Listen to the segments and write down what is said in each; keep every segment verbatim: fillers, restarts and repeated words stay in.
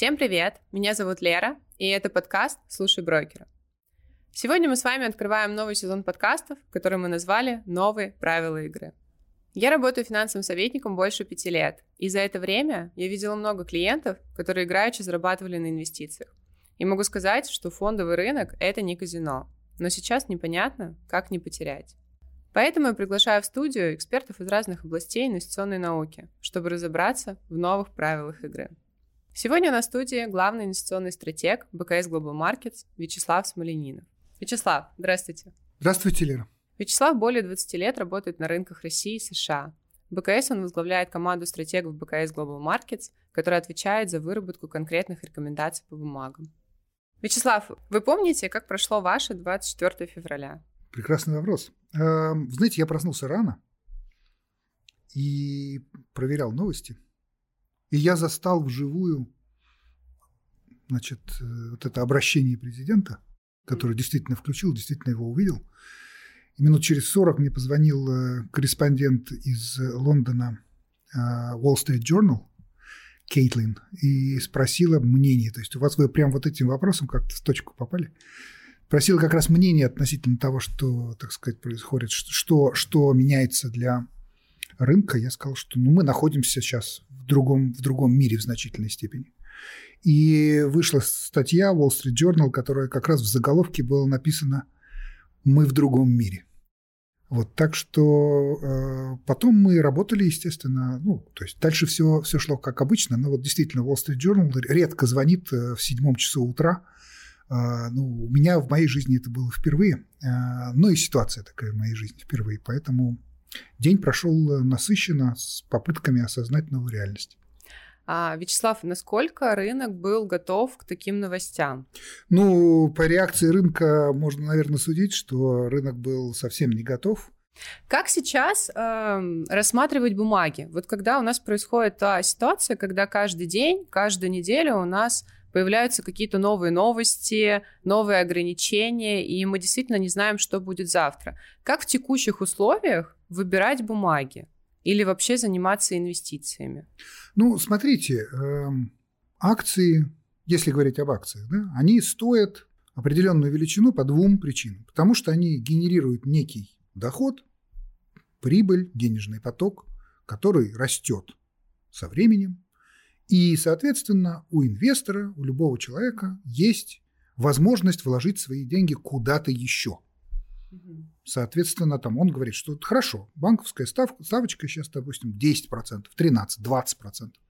Всем привет! Меня зовут Лера, и это подкаст «Слушай брокера». Сегодня мы с вами открываем новый сезон подкастов, который мы назвали «Новые правила игры». Я работаю финансовым советником больше пяти лет, и за это время я видела много клиентов, которые играючи зарабатывали на инвестициях. И могу сказать, что фондовый рынок – это не казино, но сейчас непонятно, как не потерять. Поэтому я приглашаю в студию экспертов из разных областей инвестиционной науки, чтобы разобраться в новых правилах игры. Сегодня у нас в студии главный инвестиционный стратег би си эс Global Markets Вячеслав Смольянинов. Вячеслав, здравствуйте. Здравствуйте, Лера. Вячеслав более двадцать лет работает на рынках России и США. В би си эс он возглавляет команду стратегов би си эс Global Markets, которая отвечает за выработку конкретных рекомендаций по бумагам. Вячеслав, вы помните, как прошло ваше двадцать четвёртого февраля? Прекрасный вопрос. Знаете, я проснулся рано и проверял новости. И я застал вживую, значит, вот это обращение президента, которое действительно включил, действительно его увидел. И минут через сорок мне позвонил корреспондент из Лондона Wall Street Journal, Кейтлин, и спросила мнение. То есть у вас вы прям вот этим вопросом как-то в точку попали. Просила как раз мнение относительно того, что, так сказать, происходит, что, что меняется для рынка. Я сказал, что ну, мы находимся сейчас в другом, в другом мире в значительной степени. И вышла статья Wall Street Journal, которая как раз в заголовке было написано «Мы в другом мире». Вот, так что э, потом мы работали, естественно, ну, то есть дальше все, все шло как обычно, но вот действительно Wall Street Journal редко звонит в седьмом часу утра. Э, ну, у меня в моей жизни это было впервые, э, ну и ситуация такая в моей жизни впервые, поэтому день прошел насыщенно с попытками осознать новую реальность. А, Вячеслав, насколько рынок был готов к таким новостям? Ну, по реакции рынка можно, наверное, судить, что рынок был совсем не готов. Как сейчас э, рассматривать бумаги? Вот когда у нас происходит та ситуация, когда каждый день, каждую неделю у нас появляются какие-то новые новости, новые ограничения, и мы действительно не знаем, что будет завтра. Как в текущих условиях выбирать бумаги или вообще заниматься инвестициями? Ну, смотрите, акции, если говорить об акциях, да, они стоят определенную величину по двум причинам. Потому что они генерируют некий доход, прибыль, денежный поток, который растет со временем. И, соответственно, у инвестора, у любого человека есть возможность вложить свои деньги куда-то еще. Соответственно, там он говорит, что хорошо, банковская ставка, ставочка сейчас, допустим, десять процентов, тринадцать процентов, двадцать процентов.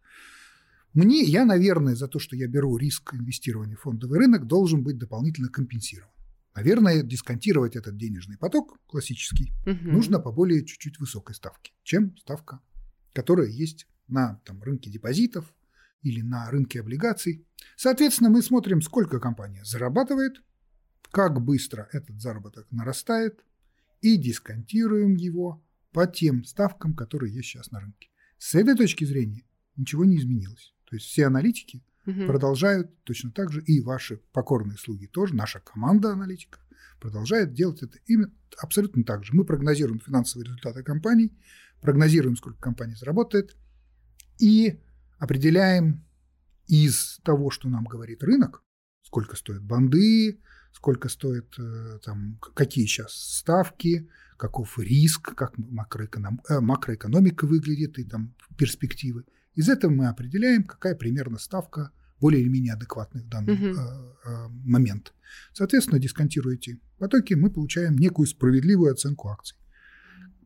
Мне, я, наверное, за то, что я беру риск инвестирования в фондовый рынок, должен быть дополнительно компенсирован. Наверное, дисконтировать этот денежный поток классический uh-huh. нужно по более чуть-чуть высокой ставке, чем ставка, которая есть на там, рынке депозитов или на рынке облигаций. Соответственно, мы смотрим, сколько компания зарабатывает, как быстро этот заработок нарастает, и дисконтируем его по тем ставкам, которые есть сейчас на рынке. С этой точки зрения ничего не изменилось. То есть все аналитики угу. продолжают точно так же, и ваши покорные слуги тоже, наша команда аналитиков продолжает делать это именно абсолютно так же. Мы прогнозируем финансовые результаты компаний, прогнозируем, сколько компаний заработает, и определяем из того, что нам говорит рынок, сколько стоят банды, сколько стоят, там, какие сейчас ставки, каков риск, как макроэконом, макроэкономика выглядит и там перспективы. Из этого мы определяем, какая примерно ставка более или менее адекватная в данный угу. момент. Соответственно, дисконтируя эти потоки, мы получаем некую справедливую оценку акций.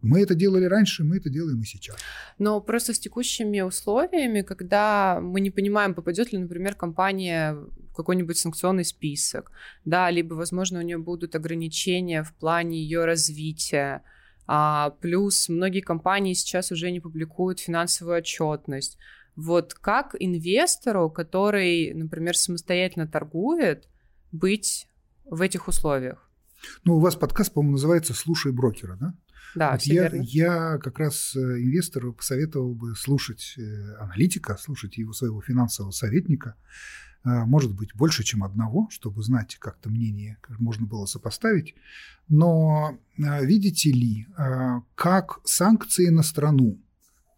Мы это делали раньше, мы это делаем и сейчас. Но просто с текущими условиями, когда мы не понимаем, попадет ли, например, компания в какой-нибудь санкционный список, да, либо, возможно, у нее будут ограничения в плане ее развития, а, плюс многие компании сейчас уже не публикуют финансовую отчетность. Вот как инвестору, который, например, самостоятельно торгует, быть в этих условиях? Ну, у вас подкаст, по-моему, называется «Слушай брокера», да? Да, вот я, я как раз инвестору посоветовал бы слушать аналитика, слушать его своего финансового советника, может быть, больше, чем одного, чтобы знать как-то мнение, можно было сопоставить. Но видите ли, как санкции на страну,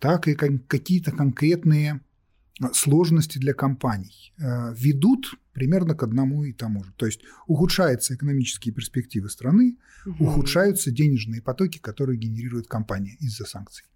так и какие-то конкретные сложности для компаний ведут примерно к одному и тому же. То есть ухудшаются экономические перспективы страны, угу. ухудшаются денежные потоки, которые генерирует компания из-за санкций.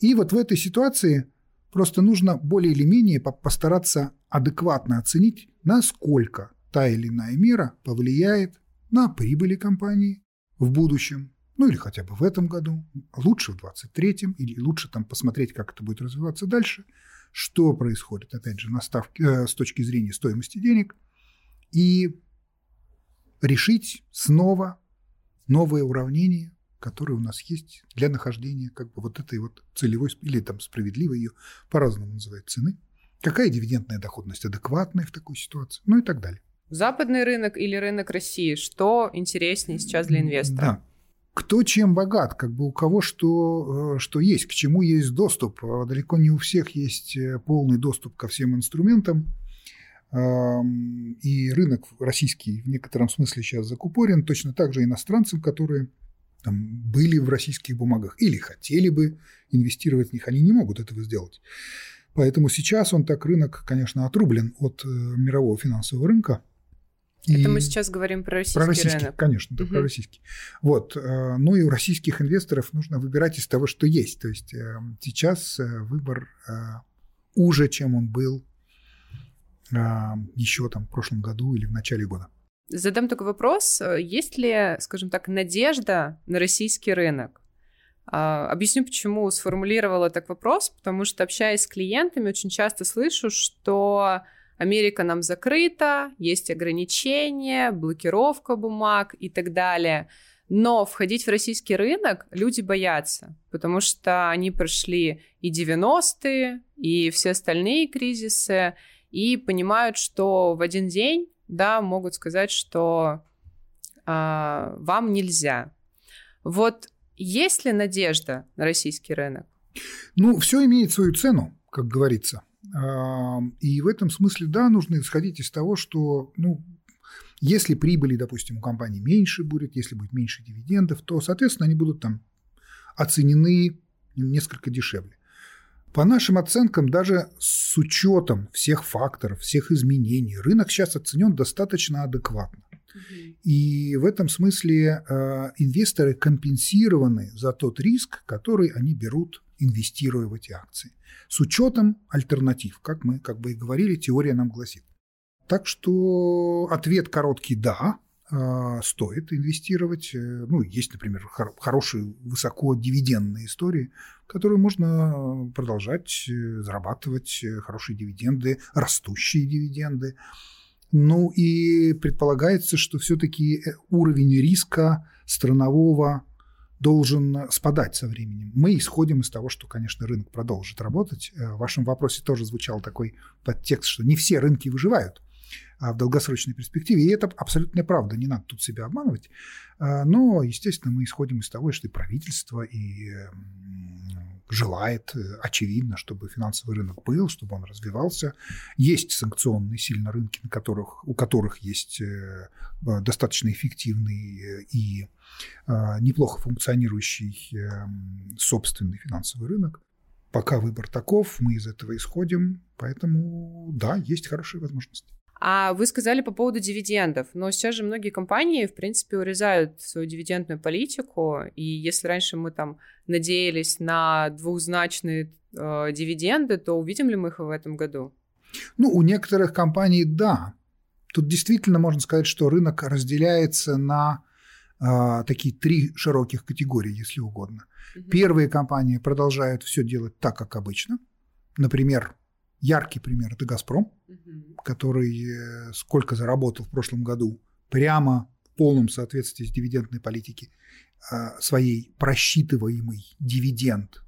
И вот в этой ситуации просто нужно более или менее постараться адекватно оценить, насколько та или иная мера повлияет на прибыли компании в будущем, ну или хотя бы в этом году, лучше в двадцать третьем, или лучше там посмотреть, как это будет развиваться дальше, что происходит, опять же, на ставке, э, с точки зрения стоимости денег, и решить снова новые уравнения, которые у нас есть для нахождения как бы вот этой вот целевой или там справедливой, ее по-разному называют, цены. Какая дивидендная доходность адекватная в такой ситуации, ну и так далее. Западный рынок или рынок России? Что интереснее сейчас для инвестора? Да. Кто чем богат, как бы у кого что, что есть, к чему есть доступ. Далеко не у всех есть полный доступ ко всем инструментам. И рынок российский в некотором смысле сейчас закупорен. Точно так же иностранцам, которые там были в российских бумагах или хотели бы инвестировать в них, они не могут этого сделать. Поэтому сейчас он так, рынок, конечно, отрублен от мирового финансового рынка. И это мы сейчас говорим про российский, про российский рынок. Конечно, да, угу. про российский. Вот. Ну и у российских инвесторов нужно выбирать из того, что есть. То есть сейчас выбор уже, чем он был еще там, в прошлом году или в начале года. Задам такой вопрос. Есть ли, скажем так, надежда на российский рынок? Объясню, почему сформулировала так вопрос. Потому что, общаясь с клиентами, очень часто слышу, что Америка нам закрыта, есть ограничения, блокировка бумаг и так далее. Но входить в российский рынок люди боятся, потому что они прошли и девяностые, и все остальные кризисы, и понимают, что в один день, да, могут сказать, что а, вам нельзя. Вот есть ли надежда на российский рынок? Ну, все имеет свою цену, как говорится. И в этом смысле, да, нужно исходить из того, что, ну, если прибыли, допустим, у компании меньше будет, если будет меньше дивидендов, то, соответственно, они будут там оценены несколько дешевле. По нашим оценкам, даже с учетом всех факторов, всех изменений, рынок сейчас оценен достаточно адекватно. Угу. И в этом смысле э, инвесторы компенсированы за тот риск, который они берут, инвестируя в эти акции, с учетом альтернатив, как мы как бы и говорили, теория нам гласит. Так что ответ короткий – да, э, стоит инвестировать. Ну, есть, например, хор- хорошие высокодивидендные истории, которые можно продолжать зарабатывать, хорошие дивиденды, растущие дивиденды. Ну и предполагается, что все-таки уровень риска странового должен спадать со временем. Мы исходим из того, что, конечно, рынок продолжит работать. В вашем вопросе тоже звучал такой подтекст, что не все рынки выживают в долгосрочной перспективе. И это абсолютная правда, не надо тут себя обманывать. Но, естественно, мы исходим из того, что и правительство и желает, очевидно, чтобы финансовый рынок был, чтобы он развивался. Есть санкционные сильно рынки, на которых, у которых есть достаточно эффективный и неплохо функционирующий собственный финансовый рынок. Пока выбор таков, мы из этого исходим, поэтому да, есть хорошие возможности. А вы сказали по поводу дивидендов, но сейчас же многие компании, в принципе, урезают свою дивидендную политику, и если раньше мы там надеялись на двузначные э, дивиденды, то увидим ли мы их в этом году? Ну, у некоторых компаний да. Тут действительно можно сказать, что рынок разделяется на э, такие три широких категории, если угодно. Mm-hmm. Первые компании продолжают все делать так, как обычно, например, яркий пример – это «Газпром», угу. который сколько заработал в прошлом году, прямо в полном соответствии с дивидендной политикой своей просчитываемый дивиденд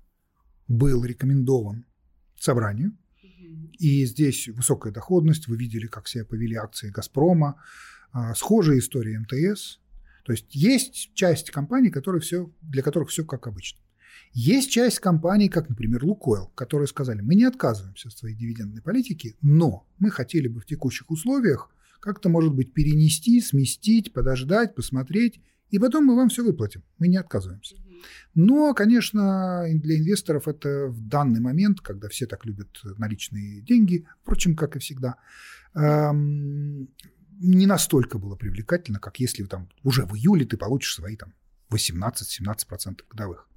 был рекомендован собранию. Угу. И здесь высокая доходность. Вы видели, как себя повели акции «Газпрома». Схожая история МТС. То есть есть часть компаний, которые все, для которых все как обычно. Есть часть компаний, как, например, Лукойл, которые сказали, мы не отказываемся от своей дивидендной политики, но мы хотели бы в текущих условиях как-то, может быть, перенести, сместить, подождать, посмотреть И потом мы вам все выплатим, мы не отказываемся. Но, конечно, для инвесторов это в данный момент, когда все так любят наличные деньги, впрочем, как и всегда, не настолько было привлекательно, как если там уже в июле ты получишь свои там восемнадцать-семнадцать процентов годовых,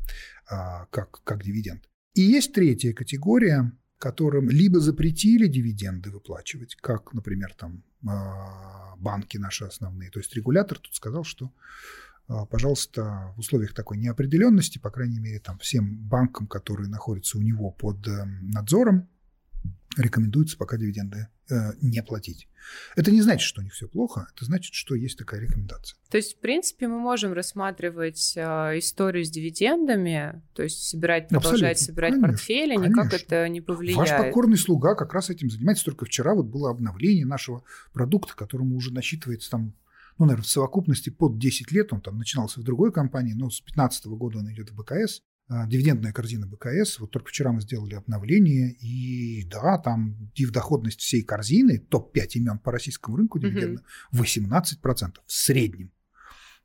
как, как дивиденд. И есть третья категория, которым либо запретили дивиденды выплачивать, как, например, там банки наши основные. То есть регулятор тут сказал, что, пожалуйста, в условиях такой неопределенности, по крайней мере, там всем банкам, которые находятся у него под надзором, рекомендуется пока дивиденды э, не платить. Это не значит, что у них все плохо, это значит, что есть такая рекомендация. То есть, в принципе, мы можем рассматривать э, историю с дивидендами, то есть собирать, продолжать Абсолютно. собирать конечно, портфели, конечно. Никак это не повлияет. Ваш покорный слуга как раз этим занимается. Только вчера вот было обновление нашего продукта, которому уже насчитывается там, ну, наверное, в совокупности под десять лет. Он там начинался в другой компании, но с пятнадцатого года он идет в БКС. Дивидендная корзина БКС, вот только вчера мы сделали обновление, и да, там дивдоходность всей корзины, топ пять имен по российскому рынку дивидендно, восемнадцать процентов в среднем.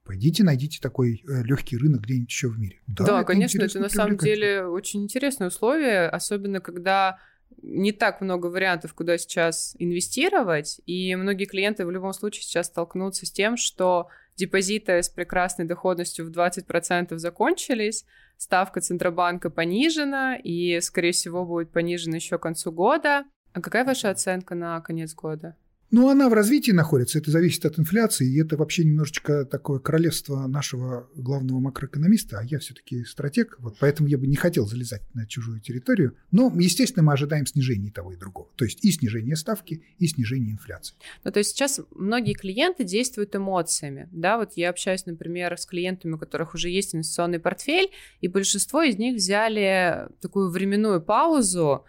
Пойдите, найдите такой э, легкий рынок где-нибудь еще в мире. Да, да это конечно, это на самом деле очень интересные условия, особенно когда не так много вариантов, куда сейчас инвестировать, и многие клиенты в любом случае сейчас столкнутся с тем, что депозиты с прекрасной доходностью в двадцать процентов закончились, ставка Центробанка понижена, и, скорее всего, будет понижена еще к концу года. А какая ваша оценка на конец года? Ну, она в развитии находится, это зависит от инфляции, и это вообще немножечко такое королевство нашего главного макроэкономиста, а я все-таки стратег, вот поэтому я бы не хотел залезать на чужую территорию. Но, естественно, мы ожидаем снижения и того, и другого, то есть и снижение ставки, и снижение инфляции. Ну, то есть сейчас многие клиенты действуют эмоциями, да, вот я общаюсь, например, с клиентами, у которых уже есть инвестиционный портфель, и большинство из них взяли такую временную паузу,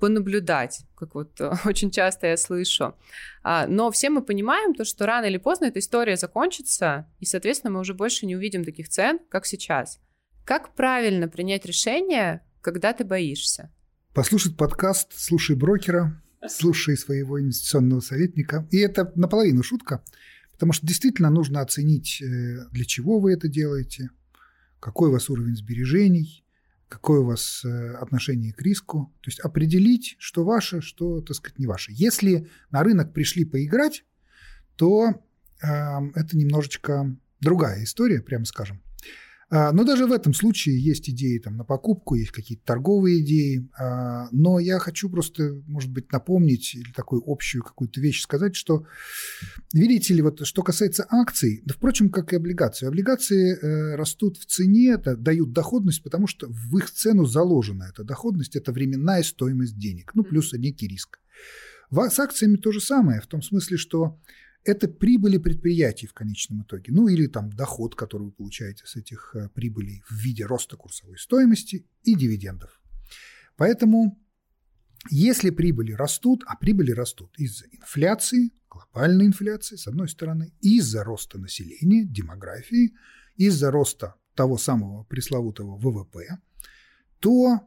понаблюдать, как вот очень часто я слышу. Но все мы понимаем то, что рано или поздно эта история закончится, и, соответственно, мы уже больше не увидим таких цен, как сейчас. Как правильно принять решение, когда ты боишься? Послушать подкаст, слушай брокера, слушай своего инвестиционного советника. И это наполовину шутка, потому что действительно нужно оценить, для чего вы это делаете, какой у вас уровень сбережений, какое у вас отношение к риску. То есть определить, что ваше, что, так сказать, не ваше. Если на рынок пришли поиграть, то э, это немножечко другая история, прямо скажем. Э, но даже в этом случае есть идеи там, на покупку, есть какие-то торговые идеи. Э, но я хочу просто, может быть, напомнить или такую общую какую-то вещь сказать, что, видите ли, вот что касается акций, да, впрочем, как и облигаций. Облигации э, растут в цене, это дают доходность, потому что в их цену заложена эта доходность, это временная стоимость денег, ну, плюс некий риск. В, с акциями то же самое, в том смысле, что это прибыли предприятий в конечном итоге, ну или там доход, который вы получаете с этих э, прибылей в виде роста курсовой стоимости и дивидендов. Поэтому если прибыли растут, а прибыли растут из-за инфляции, глобальной инфляции, с одной стороны, из-за роста населения, демографии, из-за роста того самого пресловутого ВВП, то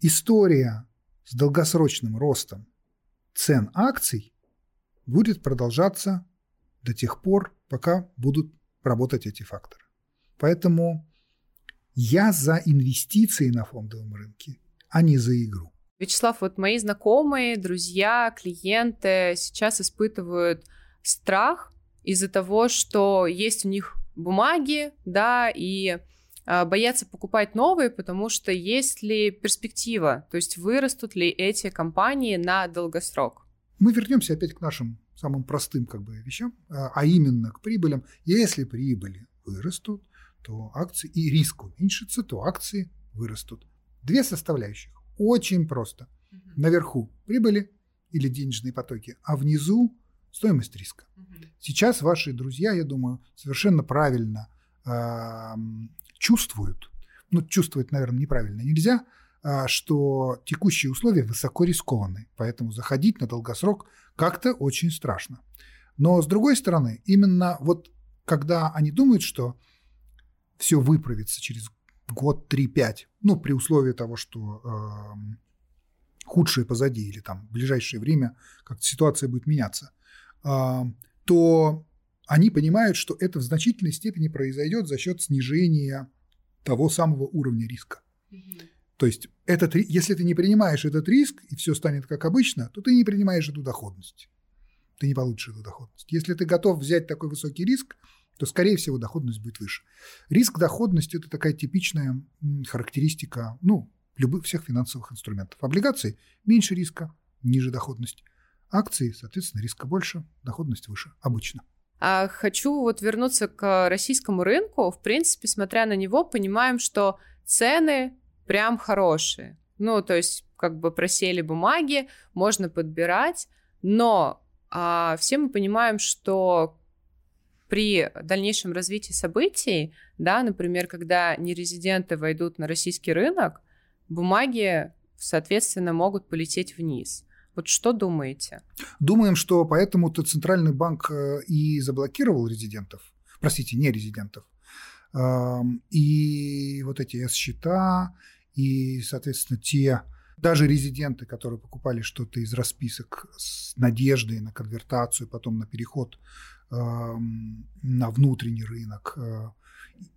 история с долгосрочным ростом цен акций будет продолжаться до тех пор, пока будут работать эти факторы. Поэтому я за инвестиции на фондовом рынке, а не за игру. Вячеслав, вот мои знакомые, друзья, клиенты сейчас испытывают страх из-за того, что есть у них бумаги, да, и а, боятся покупать новые, потому что есть ли перспектива, то есть вырастут ли эти компании на долгосрок? Мы вернемся опять к нашим самым простым как бы вещам, а именно к прибылям. Если прибыли вырастут, то акции и риск уменьшится, то акции вырастут. Две составляющих. Очень просто. Uh-huh. Наверху прибыли или денежные потоки, а внизу стоимость риска. Uh-huh. Сейчас ваши друзья, я думаю, совершенно правильно э, чувствуют, ну чувствовать, наверное, неправильно нельзя, что текущие условия высоко рискованы, поэтому заходить на долгосрок как-то очень страшно. Но, с другой стороны, именно вот когда они думают, что все выправится через год, три, пять, ну, при условии того, что э, худшее позади или там в ближайшее время как-то ситуация будет меняться, э, то они понимают, что это в значительной степени произойдет за счет снижения того самого уровня риска. Mm-hmm. То есть этот, если ты не принимаешь этот риск, и все станет как обычно, то ты не принимаешь эту доходность. Ты не получишь эту доходность. Если ты готов взять такой высокий риск, то, скорее всего, доходность будет выше. Риск-доходность – это такая типичная характеристика ну, любых всех финансовых инструментов. Облигации – меньше риска, ниже доходность. Акции, соответственно, риска больше, доходность выше обычно. А хочу вот вернуться к российскому рынку. В принципе, смотря на него, понимаем, что цены прям хорошие. Ну, то есть, как бы просели бумаги, можно подбирать, но а, все мы понимаем, что при дальнейшем развитии событий, да, например, когда нерезиденты войдут на российский рынок, бумаги, соответственно, могут полететь вниз. Вот что думаете? Думаем, что поэтому-то Центральный банк и заблокировал резидентов, простите, нерезидентов, и вот эти эс-счета, и, соответственно, те даже резиденты, которые покупали что-то из расписок с надеждой на конвертацию, потом на переход на внутренний рынок,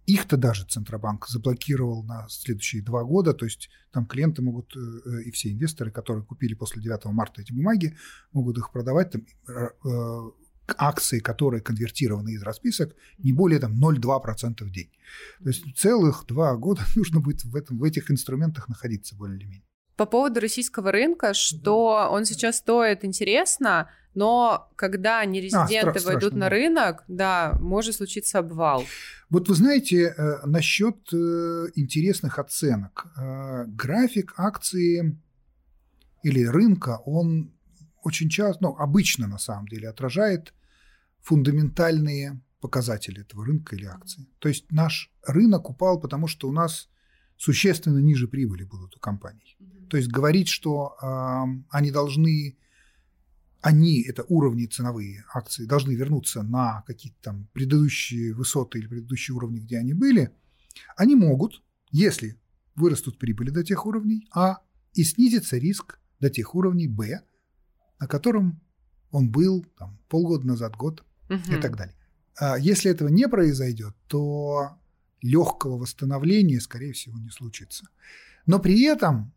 их-то даже Центробанк заблокировал на следующие два года, то есть там клиенты могут, и все инвесторы, которые купили после девятого марта эти бумаги, могут их продавать, там, акции, которые конвертированы из расписок, не более там, ноль целых две десятых процента в день. То есть целых два года нужно будет в, этом, в этих инструментах находиться более или менее. По поводу российского рынка, что он сейчас стоит, интересно, но когда нерезиденты а, стра- войдут страшно, на да. рынок, да, может случиться обвал. Вот вы знаете, насчет интересных оценок. График акции или рынка, он очень часто, ну, обычно на самом деле отражает фундаментальные показатели этого рынка или акции. То есть наш рынок упал, потому что у нас существенно ниже прибыли будут у компаний. То есть говорить, что э, они должны, они, это уровни ценовые акции, должны вернуться на какие-то там предыдущие высоты или предыдущие уровни, где они были, они могут, если вырастут прибыли до тех уровней, а и снизится риск до тех уровней, б, на котором он был там, полгода назад, год uh-huh. и так далее. А если этого не произойдет, то легкого восстановления, скорее всего, не случится. Но при этом,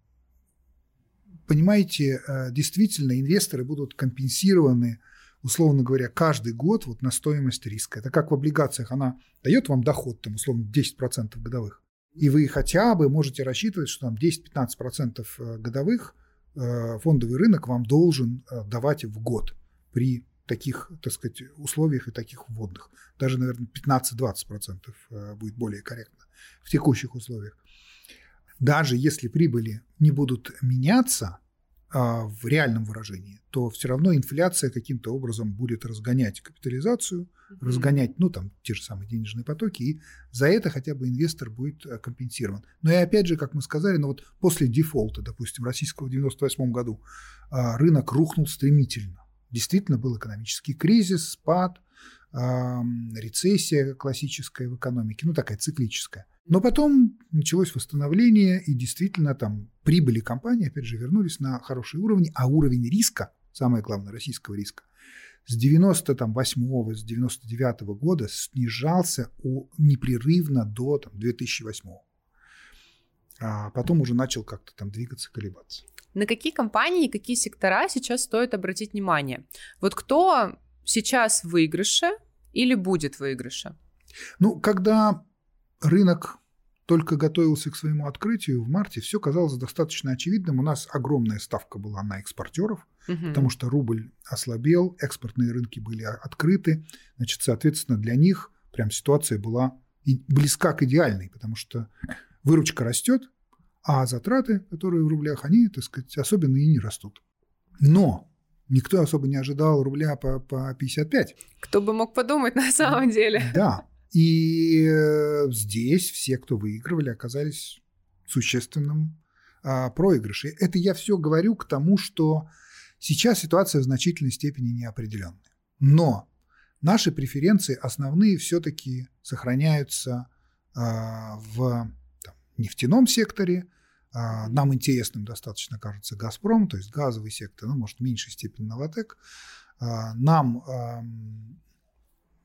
понимаете, действительно инвесторы будут компенсированы, условно говоря, каждый год вот на стоимость риска. Это как в облигациях, она дает вам доход, там, условно, десять процентов годовых, и вы хотя бы можете рассчитывать, что там десять-пятнадцать процентов годовых фондовый рынок вам должен давать в год при таких, так сказать, условиях и таких вводных. Даже, наверное, пятнадцать-двадцать процентов будет более корректно в текущих условиях. Даже если прибыли не будут меняться в реальном выражении, то все равно инфляция каким-то образом будет разгонять капитализацию, mm-hmm. разгонять, ну, там, те же самые денежные потоки, и за это хотя бы инвестор будет компенсирован. Но и опять же, как мы сказали, ну, вот после дефолта, допустим, российского в девяносто восьмом году рынок рухнул стремительно. Действительно был экономический кризис, спад, рецессия классическая в экономике, ну, такая циклическая. Но потом началось восстановление, и действительно там прибыли компании, опять же, вернулись на хорошие уровни, а уровень риска, самое главное, российского риска, с девяносто восьмого, с девяносто девятого года снижался непрерывно до там, две тысячи восьмого. А потом уже начал как-то там двигаться, колебаться. На какие компании, какие сектора сейчас стоит обратить внимание? Вот кто сейчас в выигрыше или будет в выигрыше? Ну, когда рынок только готовился к своему открытию в марте, все казалось достаточно очевидным. У нас огромная ставка была на экспортеров, угу. потому что рубль ослабел, экспортные рынки были открыты. Значит, соответственно, для них прям ситуация была близка к идеальной, потому что выручка растет, а затраты, которые в рублях, они, так сказать, особенно и не растут. Но никто особо не ожидал рубля по, по пятьдесят пять. Кто бы мог подумать на самом деле. Да. И здесь все, кто выигрывали, оказались в существенном а, проигрыше. Это я все говорю к тому, что сейчас ситуация в значительной степени неопределенная. Но наши преференции основные все-таки сохраняются а, в... нефтяном секторе, нам интересным достаточно кажется Газпром, то есть газовый сектор, ну, может, в меньшей степени Новатэк. Нам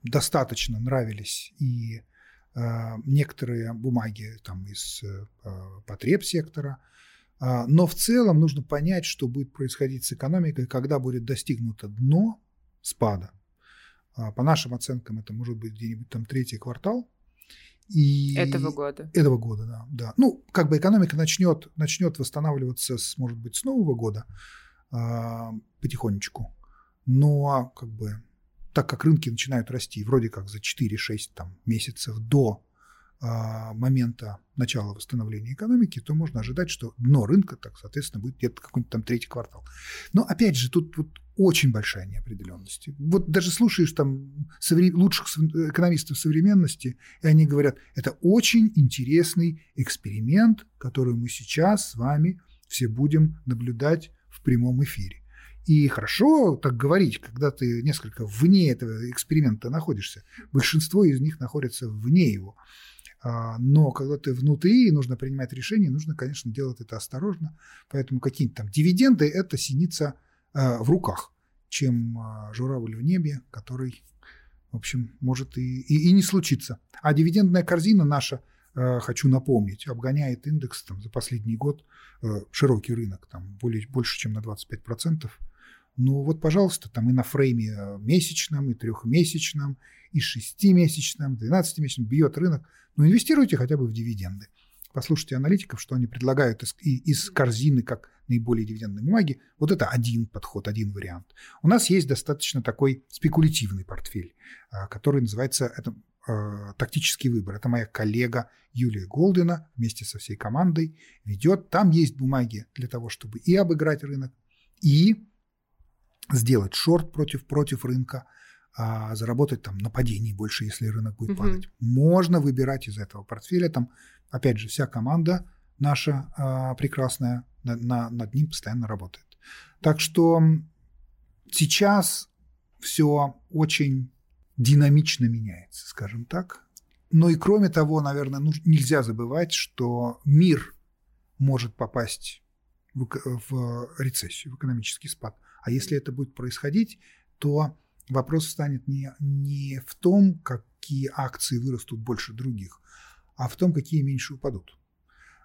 достаточно нравились и э, некоторые бумаги там, из э, потребсектора. Э, но в целом нужно понять, что будет происходить с экономикой, когда будет достигнуто дно спада. Э, по нашим оценкам, это может быть где-нибудь там третий квартал. И этого года. Этого года, да, да. Ну, как бы экономика начнет, начнет восстанавливаться, с, может быть, с Нового года э, потихонечку. Но как бы, так как рынки начинают расти, вроде как за четыре-шесть там, месяцев до э, момента начала восстановления экономики, то можно ожидать, что дно рынка, так, соответственно, будет где-то какой-нибудь там третий квартал. Но опять же, тут вот очень большая неопределенность. Вот даже слушаешь там лучших экономистов современности, и они говорят, это очень интересный эксперимент, который мы сейчас с вами все будем наблюдать в прямом эфире. И хорошо так говорить, когда ты несколько вне этого эксперимента находишься. Большинство из них находятся вне его. Но когда ты внутри, нужно принимать решение, нужно, конечно, делать это осторожно. Поэтому какие-то там дивиденды – это синица в руках, чем журавль в небе, который, в общем, может и, и, и не случиться. А дивидендная корзина наша, хочу напомнить, обгоняет индекс там, за последний год, широкий рынок, там, более, больше, чем на двадцать пять процентов. Ну вот, пожалуйста, там и на фрейме месячном, и трехмесячном, и шестимесячном, двенадцатимесячном бьет рынок. Но инвестируйте хотя бы в дивиденды. Послушайте аналитиков, что они предлагают из, из корзины как наиболее дивидендной бумаги. Вот это один подход, один вариант. У нас есть достаточно такой спекулятивный портфель, который называется это, э, «Тактический выбор». Это моя коллега Юлия Голдина вместе со всей командой ведет. Там есть бумаги для того, чтобы и обыграть рынок, и сделать шорт против, против рынка, а заработать там на падении больше, если рынок будет mm-hmm. падать. Можно выбирать из этого портфеля. Там, опять же, вся команда наша а, прекрасная на, на, над ним постоянно работает. Так что сейчас все очень динамично меняется, скажем так. Но и кроме того, наверное, нуж- нельзя забывать, что мир может попасть в, в рецессию, в экономический спад. А если это будет происходить, то вопрос станет не, не в том, какие акции вырастут больше других, а в том, какие меньше упадут.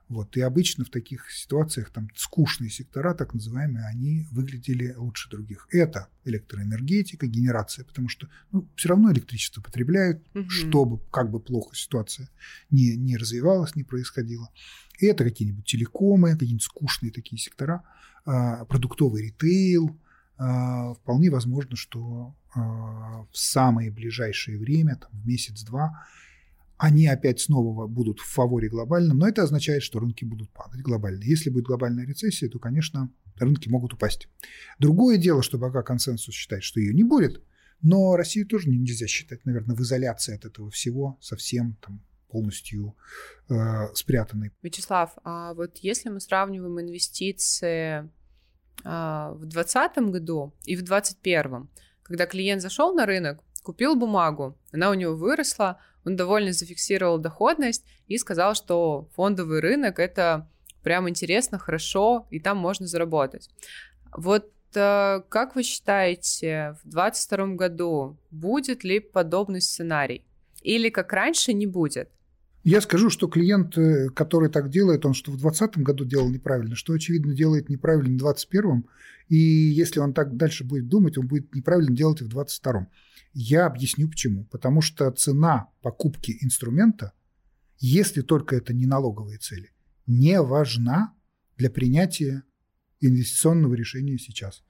Вот. И обычно в таких ситуациях там, скучные сектора, так называемые, они выглядели лучше других. Это электроэнергетика, генерация, потому что ну, все равно электричество потребляют, угу. чтобы как бы плохо ситуация не, не развивалась, не происходила. И это какие-нибудь телекомы, какие-нибудь скучные такие сектора, продуктовый ритейл. Вполне возможно, что в самое ближайшее время, там, в месяц-два, они опять снова будут в фаворе глобальном, но это означает, что рынки будут падать глобально. Если будет глобальная рецессия, то, конечно, рынки могут упасть. Другое дело, что пока консенсус считает, что ее не будет, но Россию тоже нельзя считать, наверное, в изоляции от этого всего совсем там, полностью э, спрятанной. Вячеслав, а вот если мы сравниваем инвестиции в двадцатом году и в двадцать первом, когда клиент зашел на рынок, купил бумагу, она у него выросла, он довольно зафиксировал доходность и сказал, что фондовый рынок – это прям интересно, хорошо, и там можно заработать. Вот как вы считаете, в двадцать втором году будет ли подобный сценарий? Или как раньше не будет? Я скажу, что клиент, который так делает, он что в двадцатом году делал неправильно, что, очевидно, делает неправильно в двадцать первом, и если он так дальше будет думать, он будет неправильно делать и в двадцать втором. Я объясню почему. Потому что цена покупки инструмента, если только это не налоговые цели, не важна для принятия инвестиционного решения сейчас.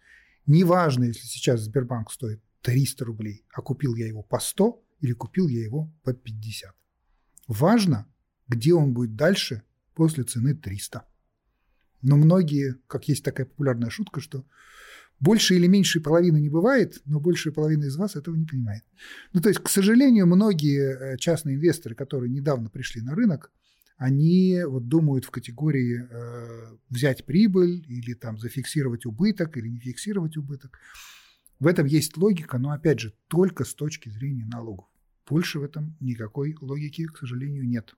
Не важно, если сейчас Сбербанк стоит триста рублей, а купил я его по сто или купил я его по пятьдесят. Важно, где он будет дальше после цены триста. Но многие, как есть такая популярная шутка, что больше или меньше половины не бывает, но большая половина из вас этого не понимает. Ну, то есть, к сожалению, многие частные инвесторы, которые недавно пришли на рынок, они вот думают в категории э, взять прибыль или там зафиксировать убыток или не фиксировать убыток. В этом есть логика, но, опять же, только с точки зрения налогов. Больше в этом никакой логики, к сожалению, нет.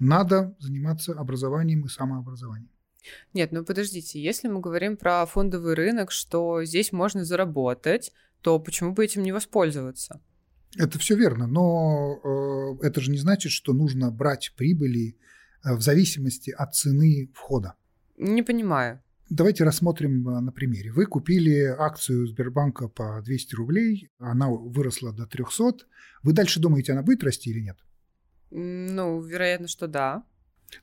Надо заниматься образованием и самообразованием. Нет, ну подождите, если мы говорим про фондовый рынок, что здесь можно заработать, то почему бы этим не воспользоваться? Это все верно, но это же не значит, что нужно брать прибыли в зависимости от цены входа. Не понимаю. Давайте рассмотрим на примере. Вы купили акцию Сбербанка по двести рублей, она выросла до трёхсот. Вы дальше думаете, она будет расти или нет? Ну, вероятно, что да.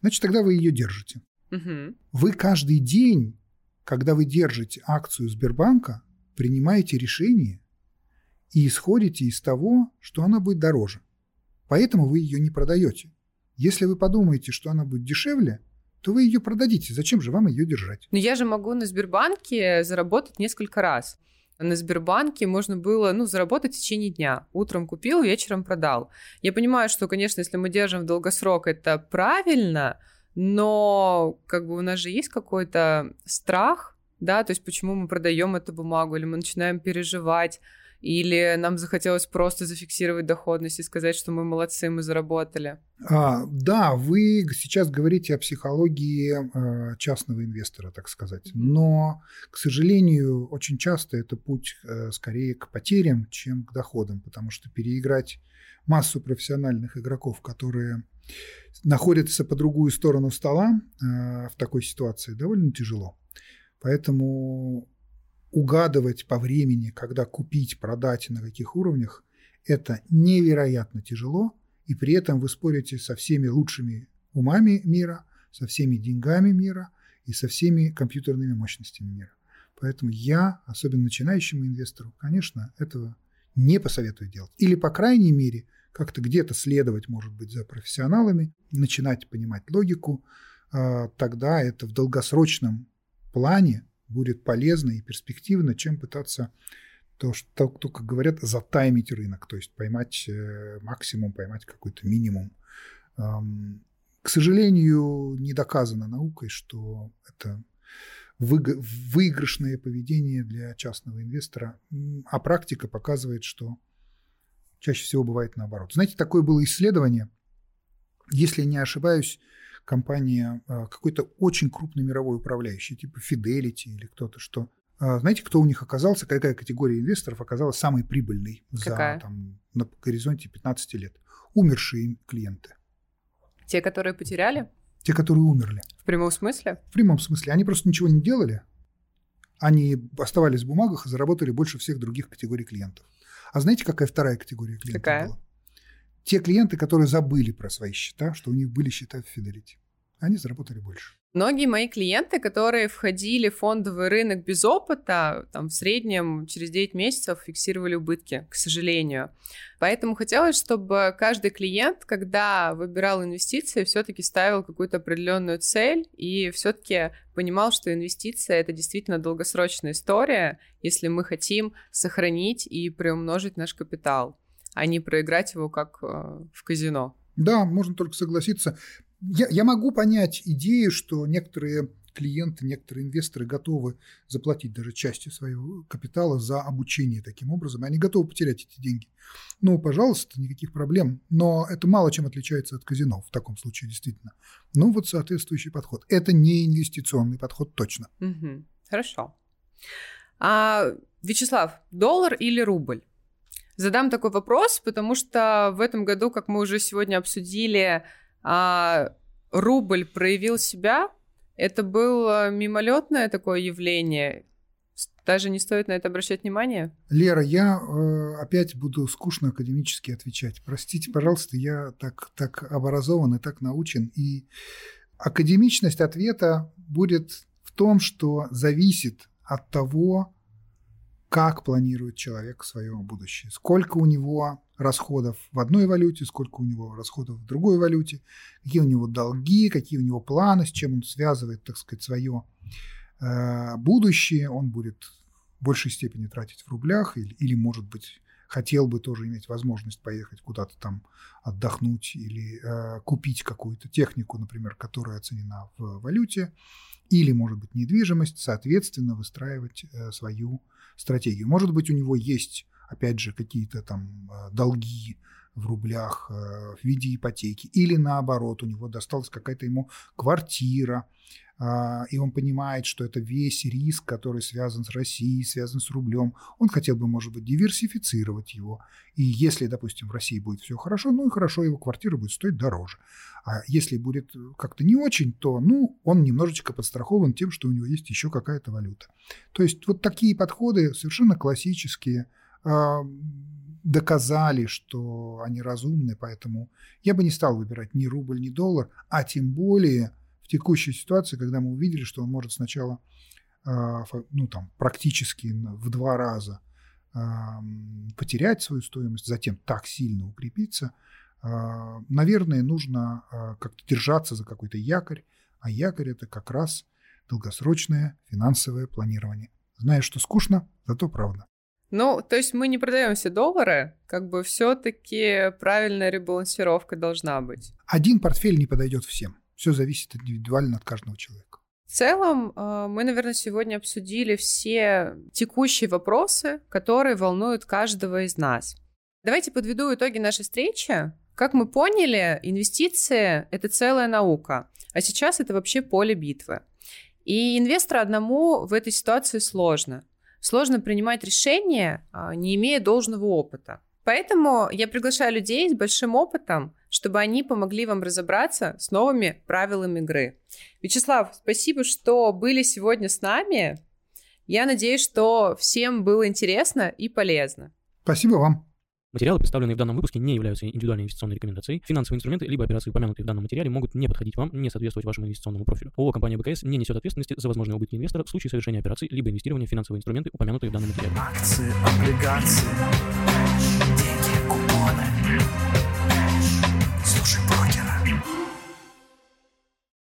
Значит, тогда вы ее держите. Угу. Вы каждый день, когда вы держите акцию Сбербанка, принимаете решение и исходите из того, что она будет дороже. Поэтому вы ее не продаете. Если вы подумаете, что она будет дешевле, то вы ее продадите. Зачем же вам ее держать? Но я же могу на Сбербанке заработать несколько раз. На Сбербанке можно было, ну, заработать в течение дня. Утром купил, вечером продал. Я понимаю, что, конечно, если мы держим в долгосрок, это правильно, но как бы у нас же есть какой-то страх, да, то есть почему мы продаем эту бумагу, или мы начинаем переживать, или нам захотелось просто зафиксировать доходность и сказать, что мы молодцы, мы заработали? А, да, вы сейчас говорите о психологии э, частного инвестора, так сказать. Но, к сожалению, очень часто это путь э, скорее к потерям, чем к доходам, потому что переиграть массу профессиональных игроков, которые находятся по другую сторону стола, э, в такой ситуации довольно тяжело. Поэтому... угадывать по времени, когда купить, продать и на каких уровнях, это невероятно тяжело, и при этом вы спорите со всеми лучшими умами мира, со всеми деньгами мира и со всеми компьютерными мощностями мира. Поэтому я, особенно начинающему инвестору, конечно, этого не посоветую делать. Или, по крайней мере, как-то где-то следовать, может быть, за профессионалами, начинать понимать логику, тогда это в долгосрочном плане будет полезно и перспективно, чем пытаться то, что только говорят, затаймить рынок, то есть поймать максимум, поймать какой-то минимум. К сожалению, не доказано наукой, что это выигрышное поведение для частного инвестора, а практика показывает, что чаще всего бывает наоборот. Знаете, такое было исследование, если не ошибаюсь, компания, какой-то очень крупный мировой управляющий, типа Fidelity или кто-то, что... Знаете, кто у них оказался, какая категория инвесторов оказалась самой прибыльной за, там, на горизонте пятнадцати лет? Умершие клиенты. Те, которые потеряли? Те, которые умерли. В прямом смысле? В прямом смысле. Они просто ничего не делали. Они оставались в бумагах и заработали больше всех других категорий клиентов. А знаете, какая вторая категория клиентов какая? Была? Те клиенты, которые забыли про свои счета, что у них были счета в Fidelity, они заработали больше. Многие мои клиенты, которые входили в фондовый рынок без опыта, там, в среднем через девять месяцев фиксировали убытки, к сожалению. Поэтому хотелось, чтобы каждый клиент, когда выбирал инвестиции, все-таки ставил какую-то определенную цель и все-таки понимал, что инвестиция – это действительно долгосрочная история, если мы хотим сохранить и приумножить наш капитал, а не проиграть его как э, в казино. Да, можно только согласиться. Я, я могу понять идею, что некоторые клиенты, некоторые инвесторы готовы заплатить даже частью своего капитала за обучение таким образом. Они готовы потерять эти деньги. Ну, пожалуйста, никаких проблем. Но это мало чем отличается от казино в таком случае, действительно. Ну, вот соответствующий подход. Это не инвестиционный подход, точно. Угу. Хорошо. А, Вячеслав, доллар или рубль? Задам такой вопрос, потому что в этом году, как мы уже сегодня обсудили, рубль проявил себя. Это было мимолетное такое явление. Даже не стоит на это обращать внимание. Лера, я э, опять буду скучно академически отвечать. Простите, пожалуйста, я так, так образован и так научен. И академичность ответа будет в том, что зависит от того, как планирует человек свое будущее, сколько у него расходов в одной валюте, сколько у него расходов в другой валюте, какие у него долги, какие у него планы, с чем он связывает, так сказать, свое э, будущее. Он будет в большей степени тратить в рублях или, или, может быть, хотел бы тоже иметь возможность поехать куда-то там отдохнуть или э, купить какую-то технику, например, которая оценена в валюте, или, может быть, недвижимость, соответственно, выстраивать э, свою стратегию. Может быть, у него есть, опять же, какие-то там долги в рублях в виде ипотеки, или наоборот, у него досталась какая-то ему квартира, и он понимает, что это весь риск, который связан с Россией, связан с рублем, он хотел бы, может быть, диверсифицировать его. И если, допустим, в России будет все хорошо, ну и хорошо, его квартира будет стоить дороже. А если будет как-то не очень, то ну, он немножечко подстрахован тем, что у него есть еще какая-то валюта. То есть вот такие подходы совершенно классические, доказали, что они разумны, поэтому я бы не стал выбирать ни рубль, ни доллар, а тем более в текущей ситуации, когда мы увидели, что он может сначала ну, там, практически в два раза потерять свою стоимость, затем так сильно укрепиться, наверное, нужно как-то держаться за какой-то якорь, а якорь – это как раз долгосрочное финансовое планирование. Знаю, что скучно, зато правда. Ну, то есть мы не продаем все доллары, как бы все-таки правильная ребалансировка должна быть. Один портфель не подойдет всем. Все зависит индивидуально от каждого человека. В целом, мы, наверное, сегодня обсудили все текущие вопросы, которые волнуют каждого из нас. Давайте подведу итоги нашей встречи. Как мы поняли, инвестиции – это целая наука, а сейчас это вообще поле битвы. И инвестору одному в этой ситуации сложно. Сложно принимать решения, не имея должного опыта. Поэтому я приглашаю людей с большим опытом, чтобы они помогли вам разобраться с новыми правилами игры. Вячеслав, спасибо, что были сегодня с нами. Я надеюсь, что всем было интересно и полезно. Спасибо вам. Материалы, представленные в данном выпуске, не являются индивидуальной инвестиционной рекомендацией. Финансовые инструменты либо операции, упомянутые в данном материале, могут не подходить вам, не соответствовать вашему инвестиционному профилю. ООО «Компания бэ ка эс» не несет ответственности за возможные убытки инвестора в случае совершения операций либо инвестирования в финансовые инструменты, упомянутые в данном материале. Акции, облигации, деньги, купоны.